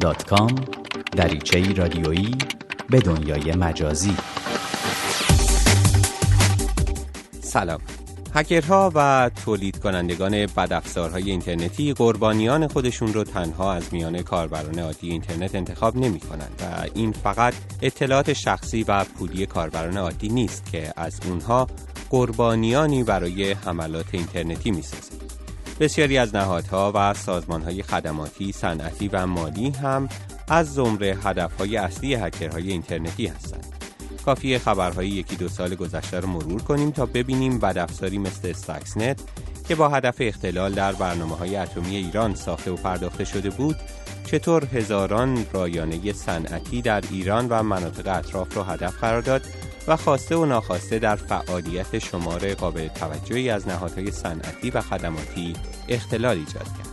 داتکام دریچه‌ای رادیویی به دنیای مجازی. سلام. هکرها و تولید کنندگان بدافزارهای اینترنتی قربانیان خودشون رو تنها از میان کاربران عادی اینترنت انتخاب نمی‌کنند و این فقط اطلاعات شخصی و پولی کاربران عادی نیست که از اونها قربانیانی برای حملات اینترنتی می‌سازند. بسیاری از نهادها و سازمان‌های خدماتی، صنعتی و مالی هم از زمره هدف‌های اصلی هکرهای اینترنتی هستند. کافیه خبرهای 1-2 سال گذشته رو مرور کنیم تا ببینیم بدافزاری مثل استاکسنت که با هدف اختلال در برنامه‌های اتمی ایران ساخته و پرداخته شده بود، چطور هزاران رایانه صنعتی در ایران و مناطق اطراف رو هدف قرار داد و خواسته و ناخواسته در فعالیت شمار قابل توجهی از نهادهای صنعتی و خدماتی اختلال ایجاد کرد.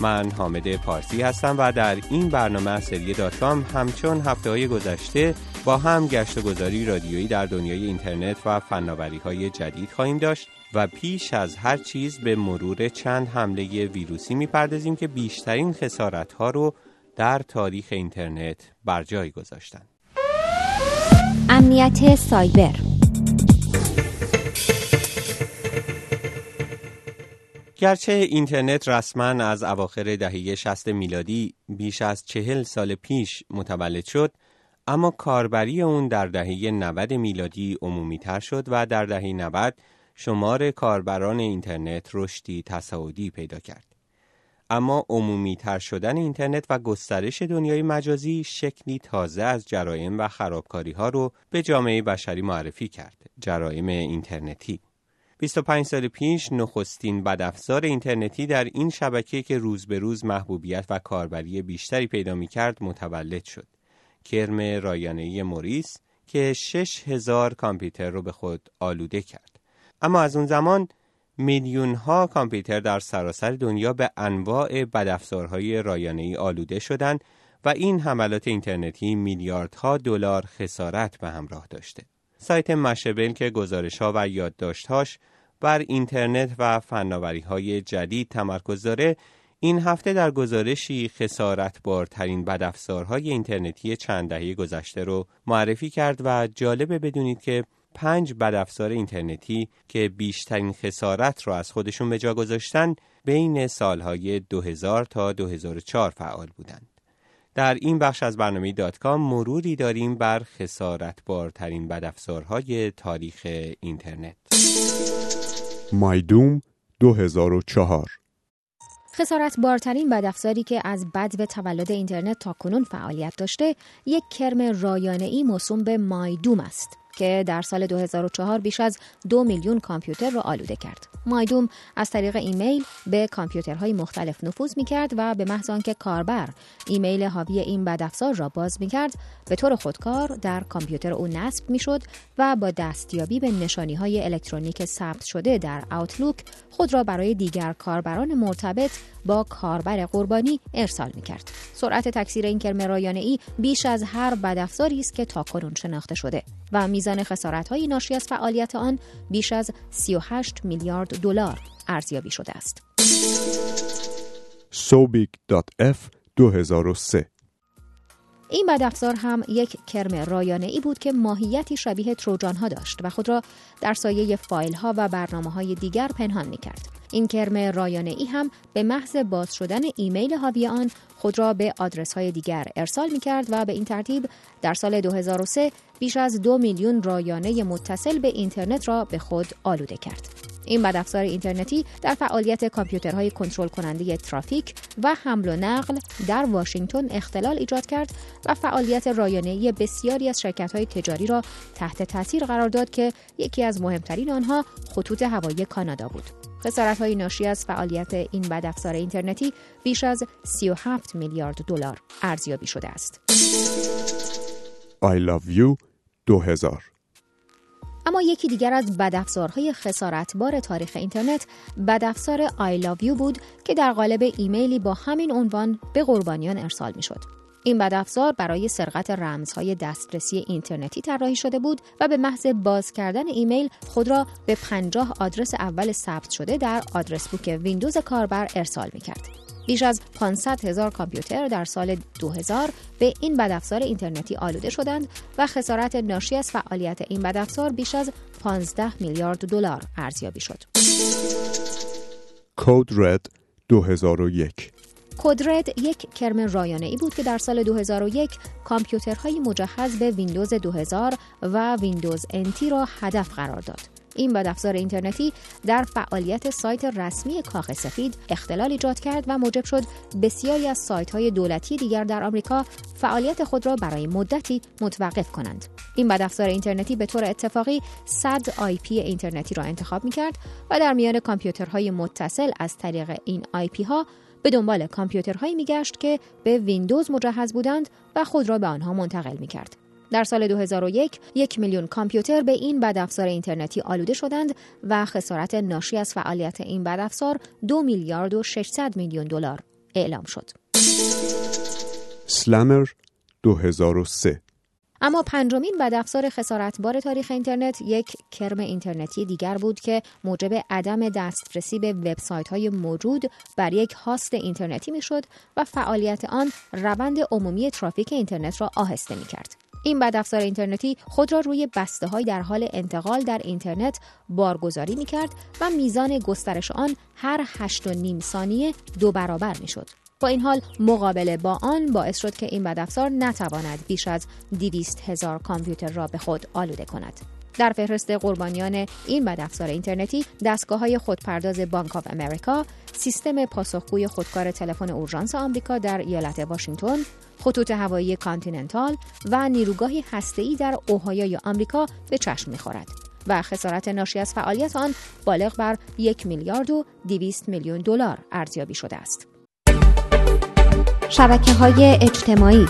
من حامده پارسی هستم و در این برنامه سری داتکام همچون هفته‌های گذشته با هم گشت و گذاری رادیویی در دنیای اینترنت و فناوری‌های جدید خواهیم داشت و پیش از هر چیز به مرور چند حمله ویروسی می‌پردازیم که بیشترین خسارت‌ها رو در تاریخ اینترنت بر جای گذاشتند. امنیت سایبر. گرچه اینترنت رسما از اواخر دهه 60 میلادی بیش از 40 سال پیش متولد شد، اما کاربری اون در دهه 90 میلادی عمومی‌تر شد و در دهه 90 شمار کاربران اینترنت رشدی تصاعدی پیدا کرد. اما عمومی‌تر شدن اینترنت و گسترش دنیای مجازی شکلی تازه از جرایم و خرابکاری‌ها رو به جامعه بشری معرفی کرد. جرایم اینترنتی. 25 سال پیش نخستین بدافزار اینترنتی در این شبکه که روز به روز محبوبیت و کاربری بیشتری پیدا می‌کرد متولد شد. کرم رایانه‌ای موریس که 6000 کامپیوتر رو به خود آلوده کرد. اما از اون زمان میلیون‌ها کامپیوتر در سراسر دنیا به انواع بدافزارهای رایانه‌ای آلوده شدند و این حملات اینترنتی میلیاردها دلار خسارت به همراه داشته. سایت مشبل که گزارش‌ها و یادداشت‌هاش بر اینترنت و فناوری‌های جدید تمرکز داره، این هفته در گزارشی خسارتبارترین بدافزارهای اینترنتی چند دهه گذشته رو معرفی کرد و جالبه بدونید که 5 بدافزار اینترنتی که بیشترین خسارت رو از خودشون به جا گذاشتن بین سالهای 2000 تا 2004 فعال بودند. در این بخش از برنامه داتکام مروری داریم بر خسارتبارترین بدافزارهای تاریخ اینترنت. مایدوم 2004. خسارتبارترین بدافزاری که از بدو تولد اینترنت تاکنون فعالیت داشته، یک کرم رایانه‌ای موسوم به مایدوم است که در سال 2004 بیش از 2 میلیون کامپیوتر را آلوده کرد. مایدوم از طریق ایمیل به کامپیوترهای مختلف نفوذ می‌کرد و به محض آنکه کاربر ایمیل حاوی این بدافزار را باز می‌کرد، به طور خودکار در کامپیوتر او نصب می‌شد و با دستیابی به نشانی‌های الکترونیک ثبت شده در آوتلوک خود را برای دیگر کاربران مرتبط با کاربر قربانی ارسال می‌کرد. سرعت تکثیر این کرم رایانه‌ای بیش از هر بدافزاری است که تاکنون شناخته شده و میزان خسارت‌های ناشی از فعالیت آن بیش از 38 میلیارد دلار ارزیابی شده است. Sobig.F 2003. این بدافزار هم یک کرم رایانه‌ای بود که ماهیتی شبیه تروجان‌ها داشت و خود را در سایه فایل‌ها و برنامه‌های دیگر پنهان می‌کرد. این کرم رایانه‌ای هم به محض باز شدن ایمیل حاوی آن خود را به آدرس‌های دیگر ارسال می‌کرد و به این ترتیب در سال 2003 بیش از 2 میلیون رایانه متصل به اینترنت را به خود آلوده کرد. این بدافزار اینترنتی در فعالیت کامپیوترهای کنترل کننده ترافیک و حمل و نقل در واشنگتن اختلال ایجاد کرد و فعالیت رایانه‌ای بسیاری از شرکت‌های تجاری را تحت تأثیر قرار داد که یکی از مهمترین آنها خطوط هوایی کانادا بود. خسارت‌های ناشی از فعالیت این بدافزار اینترنتی بیش از 37 میلیارد دلار ارزیابی شده است. I Love You 2000. اما یکی دیگر از بدافزارهای خسارتبار تاریخ اینترنت بدافزار I Love You بود که در قالب ایمیلی با همین عنوان به قربانیان ارسال می شد. این بدافزار برای سرقت رمزهای دسترسی اینترنتی طراحی شده بود و به محض باز کردن ایمیل خود را به 50 آدرس اول ثبت شده در آدرس بوک ویندوز کاربر ارسال می کرد. بیش از 500,000 کامپیوتر در سال 2000 به این بدافزار اینترنتی آلوده شدند و خسارت ناشی از فعالیت این بدافزار بیش از 15 میلیارد دلار ارزیابی شد. Code Red 2001. کد رد یک کرم رایانه‌ای بود که در سال 2001 کامپیوترهای مجهز به ویندوز 2000 و ویندوز NT را هدف قرار داد. این بدافزار اینترنتی در فعالیت سایت رسمی کاخ سفید اختلال ایجاد کرد و موجب شد بسیاری از سایت‌های دولتی دیگر در آمریکا فعالیت خود را برای مدتی متوقف کنند. این بدافزار اینترنتی به طور اتفاقی 100 IP اینترنتی را انتخاب می‌کرد و در میان کامپیوترهای متصل از طریق این IP ها به دنبال کامپیوترهایی میگشت که به ویندوز مجهز بودند و خود را به آنها منتقل میکرد. در سال 2001 1,000,000 کامپیوتر به این بدافزار اینترنتی آلوده شدند و خسارت ناشی از فعالیت این بدافزار 2,600,000,000 دلار اعلام شد. Slammer 2003. اما پنجمین بدافزار خسارتبار تاریخ اینترنت یک کرم اینترنتی دیگر بود که موجب عدم دسترسی به وبسایت‌های موجود بر یک هاست اینترنتی می‌شد و فعالیت آن روند عمومی ترافیک اینترنت را آهسته می‌کرد. این بدافزار اینترنتی خود را روی بسته‌های در حال انتقال در اینترنت بارگذاری می‌کرد و میزان گسترش آن هر 8.5 ثانیه 2 برابر می‌شد. با این حال مقابله با آن باعث شد که این بدافزار نتواند بیش از 200,000 کامپیوتر را به خود آلوده کند. در فهرست قربانیان این بدافزار اینترنتی دستگاه‌های خودپرداز بانک آف امریکا، سیستم پاسخگوی خودکار تلفن اورژانس آمریکا در ایالت واشنگتن، خطوط هوایی کانتیننتال و نیروگاهی هسته‌ای در اوهایوی آمریکا به چشم می‌خورد و خسارت ناشی از فعالیت آن بالغ بر 1,200,000,000 دلار ارزیابی شده است. شبکه‌های اجتماعی.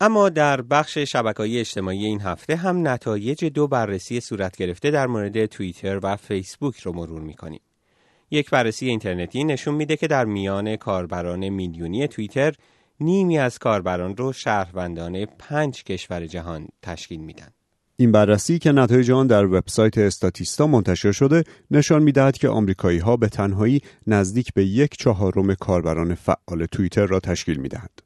اما در بخش شبکه‌های اجتماعی این هفته هم نتایج 2 بررسی صورت گرفته در مورد توییتر و فیسبوک رو مرور می‌کنیم. یک بررسی اینترنتی نشون میده که در میان کاربران میلیونی توییتر 1/2 از کاربران رو شهروندان 5 کشور جهان تشکیل میدن. این بررسی که نتایج آن در وبسایت استاتیستا منتشر شده نشان می‌دهد که آمریکایی‌ها به تنهایی نزدیک به 1/4 کاربران فعال توییتر را تشکیل می‌دهند.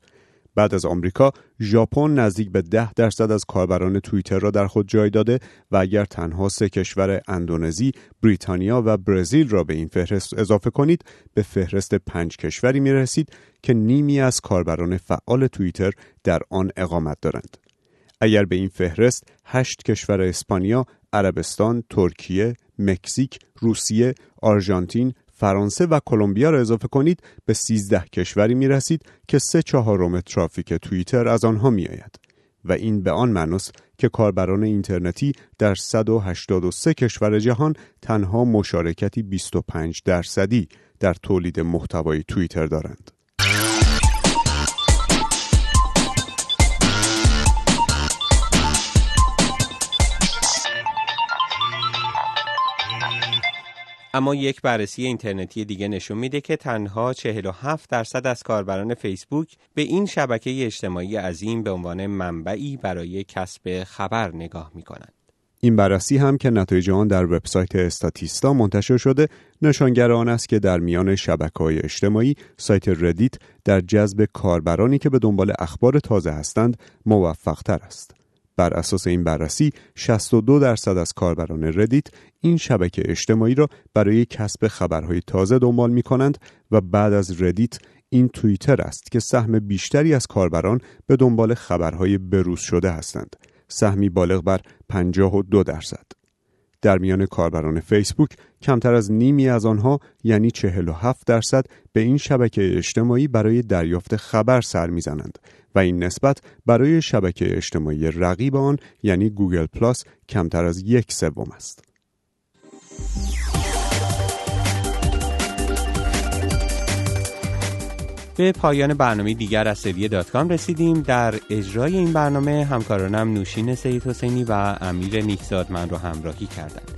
بعد از آمریکا، ژاپن نزدیک به 10% از کاربران توییتر را در خود جای داده و اگر تنها 3 کشور اندونزی، بریتانیا و برزیل را به این فهرست اضافه کنید، به فهرست 5 کشوری می‌رسید که 1/2 از کاربران فعال توییتر در آن اقامت دارند. اگر به این فهرست 8 کشور اسپانیا، عربستان، ترکیه، مکزیک، روسیه، آرژانتین، فرانسه و کلمبیا را اضافه کنید به 13 کشوری می رسید که 3/4 ترافیک توییتر از آنها می آید و این به آن معناست که کاربران اینترنتی در 183 کشور جهان تنها مشارکتی 25% در تولید محتوای توییتر دارند. اما یک بررسی اینترنتی دیگه نشون میده که تنها 47% از کاربران فیسبوک به این شبکه اجتماعی عظیم به عنوان منبعی برای کسب خبر نگاه میکنند. این بررسی هم که نتایج آن در وبسایت استاتیستا منتشر شده نشانگر آن است که در میان شبکه‌های اجتماعی سایت ردیت در جذب کاربرانی که به دنبال اخبار تازه هستند موفق‌تر است. بر اساس این بررسی 62% از کاربران ردیت این شبکه اجتماعی را برای کسب خبرهای تازه دنبال می کنند و بعد از ردیت این توییتر است که سهم بیشتری از کاربران به دنبال خبرهای بروز شده هستند، سهمی بالغ بر 52%. در میان کاربران فیسبوک کمتر از 1/2 از آنها یعنی 47% به این شبکه اجتماعی برای دریافت خبر سر میزنند و این نسبت برای شبکه اجتماعی رقیب آن یعنی گوگل پلاس کمتر از 1/3 است. به پایان برنامه دیگر از سری داتکام رسیدیم. در اجرای این برنامه همکارانم نوشین سید حسینی و امیر نیکزادمن رو همراهی کردند.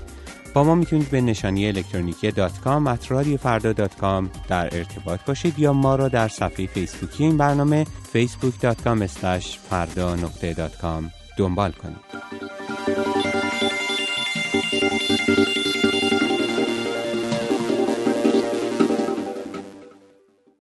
با ما میتونید به نشانی الکترونیکی .com@radiofarda.com در ارتباط باشید یا ما را در صفحه فیسبوکی این برنامه facebook.com/farda.com دنبال کنید.